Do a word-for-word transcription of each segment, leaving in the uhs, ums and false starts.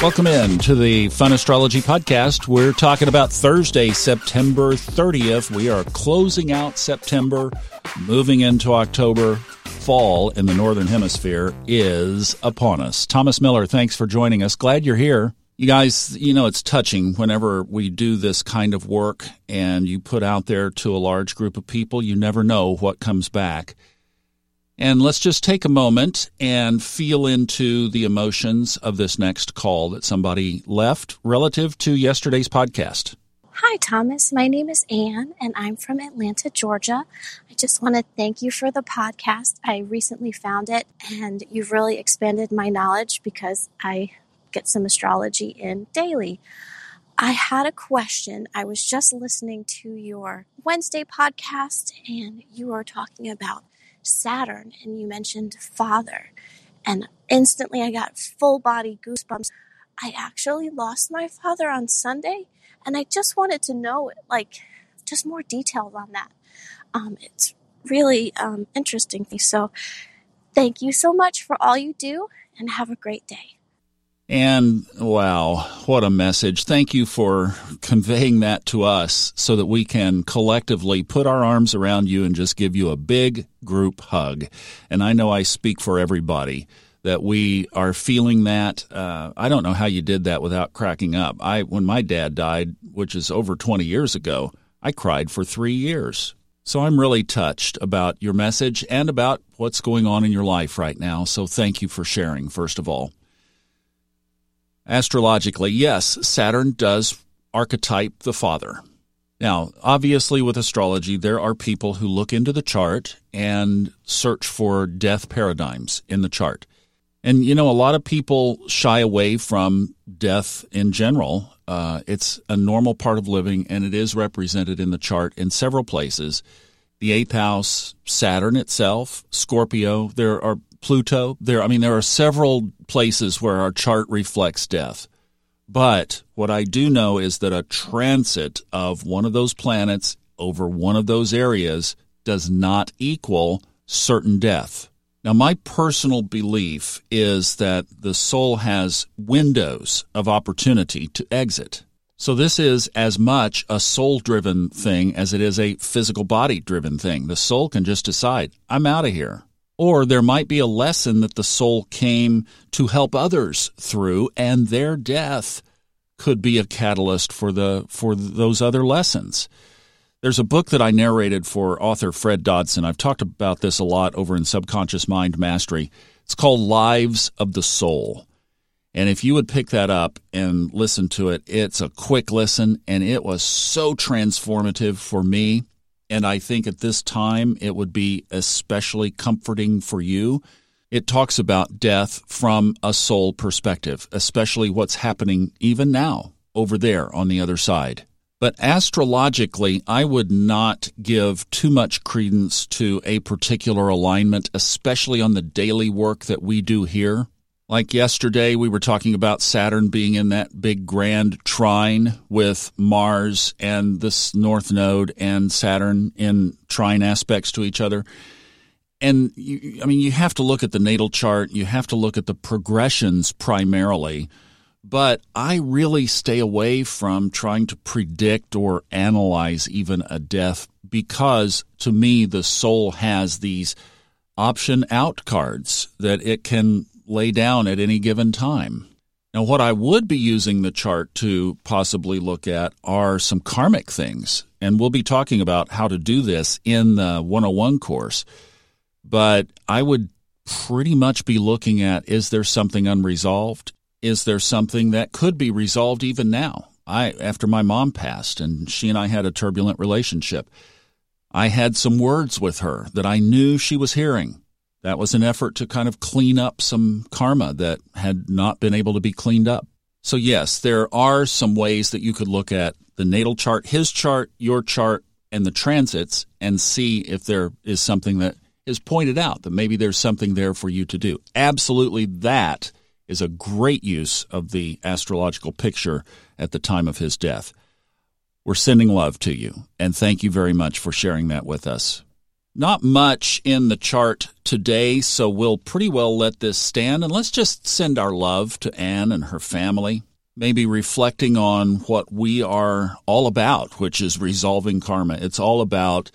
Welcome in to the Fun Astrology Podcast. We're talking about Thursday, September thirtieth. We are closing out September, moving into October. Fall in the Northern Hemisphere is upon us. Thomas Miller, thanks for joining us. Glad you're here. You guys, you know, it's touching whenever we do this kind of work and you put out there to a large group of people, you never know what comes back. And let's just take a moment and feel into the emotions of this next call that somebody left relative to yesterday's podcast. Hi, Thomas. My name is Anne, and I'm from Atlanta, Georgia. I just want to thank you for the podcast. I recently found it, and you've really expanded my knowledge because I get some astrology in daily. I had a question. I was just listening to your Wednesday podcast, and you were talking about Saturn, and you mentioned father, and instantly I got full body goosebumps. I actually lost my father on Sunday, and I just wanted to know, like, just more details on that. Um, it's really um, interesting. So thank you so much for all you do, and have a great day. And wow, what a message. Thank you for conveying that to us so that we can collectively put our arms around you and just give you a big group hug. And I know I speak for everybody that we are feeling that. Uh, I don't know how you did that without cracking up. I, when my dad died, which is over twenty years ago, I cried for three years. So I'm really touched about your message and about what's going on in your life right now. So thank you for sharing, first of all. Astrologically, yes, Saturn does archetype the father. Now, obviously with astrology, there are people who look into the chart and search for death paradigms in the chart. And, you know, a lot of people shy away from death in general. Uh, it's a normal part of living, and it is represented in the chart in several places. The eighth house, Saturn itself, Scorpio, there are Pluto, there, I mean, there are several places where our chart reflects death. But what I do know is that a transit of one of those planets over one of those areas does not equal certain death. Now, my personal belief is that the soul has windows of opportunity to exit. So this is as much a soul-driven thing as it is a physical body-driven thing. The soul can just decide, I'm out of here. Or there might be a lesson that the soul came to help others through, and their death could be a catalyst for the for those other lessons. There's a book that I narrated for author Fred Dodson. I've talked about this a lot over in Subconscious Mind Mastery. It's called Lives of the Soul. And if you would pick that up and listen to it, it's a quick listen, and it was so transformative for me. And I think at this time, it would be especially comforting for you. It talks about death from a soul perspective, especially what's happening even now over there on the other side. But astrologically, I would not give too much credence to a particular alignment, especially on the daily work that we do here. Like yesterday, we were talking about Saturn being in that big grand trine with Mars and this North Node and Saturn in trine aspects to each other. And, you, I mean, you have to look at the natal chart. You have to look at the progressions primarily. But I really stay away from trying to predict or analyze even a death because, to me, the soul has these option out cards that it can lay down at any given time. Now, what I would be using the chart to possibly look at are some karmic things, and we'll be talking about how to do this in the one oh one course, but I would pretty much be looking at, is there something unresolved? Is there something that could be resolved even now? I, after my mom passed, and she and I had a turbulent relationship, I had some words with her that I knew she was hearing. That was an effort to kind of clean up some karma that had not been able to be cleaned up. So yes, there are some ways that you could look at the natal chart, his chart, your chart, and the transits and see if there is something that is pointed out, that maybe there's something there for you to do. Absolutely, that is a great use of the astrological picture at the time of his death. We're sending love to you, and thank you very much for sharing that with us. Not much in the chart today, so we'll pretty well let this stand. And let's just send our love to Anne and her family, maybe reflecting on what we are all about, which is resolving karma. It's all about,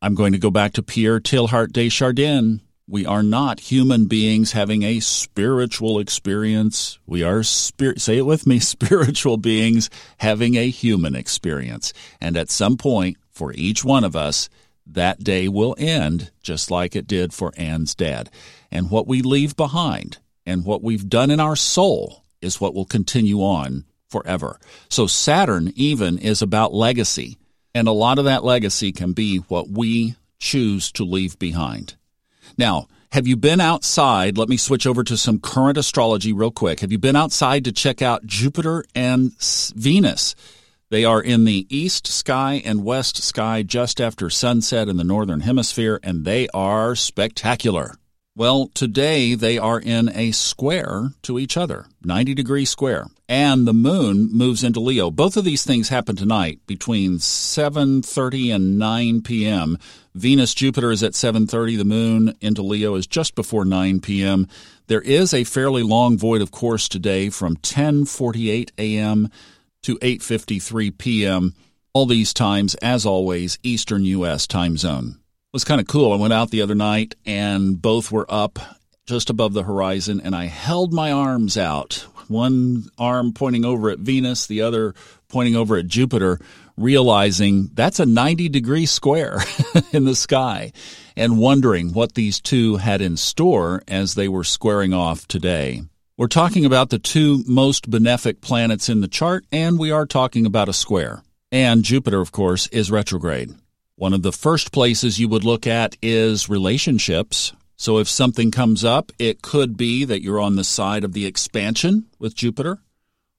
I'm going to go back to Pierre Teilhard de Chardin. We are not human beings having a spiritual experience. We are, spir- say it with me, spiritual beings having a human experience. And at some point, for each one of us, that day will end just like it did for Anne's dad. And what we leave behind and what we've done in our soul is what will continue on forever. So Saturn even is about legacy. And a lot of that legacy can be what we choose to leave behind. Now, have you been outside? Let me switch over to some current astrology real quick. Have you been outside to check out Jupiter and Venus? They are in the east sky and west sky just after sunset in the northern hemisphere, and they are spectacular. Well, today they are in a square to each other, ninety-degree square, and the moon moves into Leo. Both of these things happen tonight between seven thirty and nine p.m. Venus, Jupiter is at seven thirty. The moon into Leo is just before nine p.m. There is a fairly long void, of course, today from ten forty-eight a.m. to eight fifty-three p.m. All these times, as always, Eastern U S time zone. It was kind of cool. I went out the other night and both were up just above the horizon, and I held my arms out, one arm pointing over at Venus, the other pointing over at Jupiter, realizing that's a ninety-degree square in the sky and wondering what these two had in store as they were squaring off today. We're talking about the two most benefic planets in the chart, and we are talking about a square. And Jupiter, of course, is retrograde. One of the first places you would look at is relationships. So if something comes up, it could be that you're on the side of the expansion with Jupiter,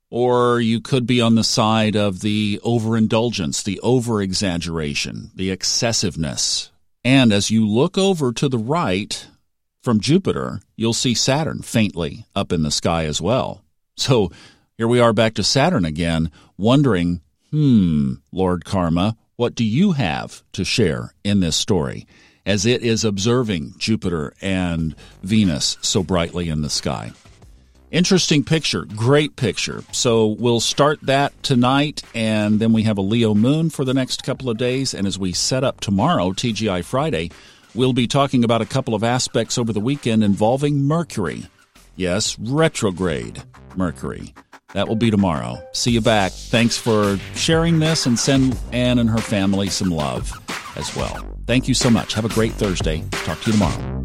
or you could be on the side of the overindulgence, the over-exaggeration, the excessiveness. And as you look over to the right from Jupiter, you'll see Saturn faintly up in the sky as well. So here we are back to Saturn again, wondering, hmm, Lord Karma, what do you have to share in this story as it is observing Jupiter and Venus so brightly in the sky? Interesting picture, great picture. So we'll start that tonight, and then we have a Leo moon for the next couple of days. And as we set up tomorrow, T G I Friday, we'll be talking about a couple of aspects over the weekend involving Mercury. Yes, retrograde Mercury. That will be tomorrow. See you back. Thanks for sharing this, and send Anne and her family some love as well. Thank you so much. Have a great Thursday. Talk to you tomorrow.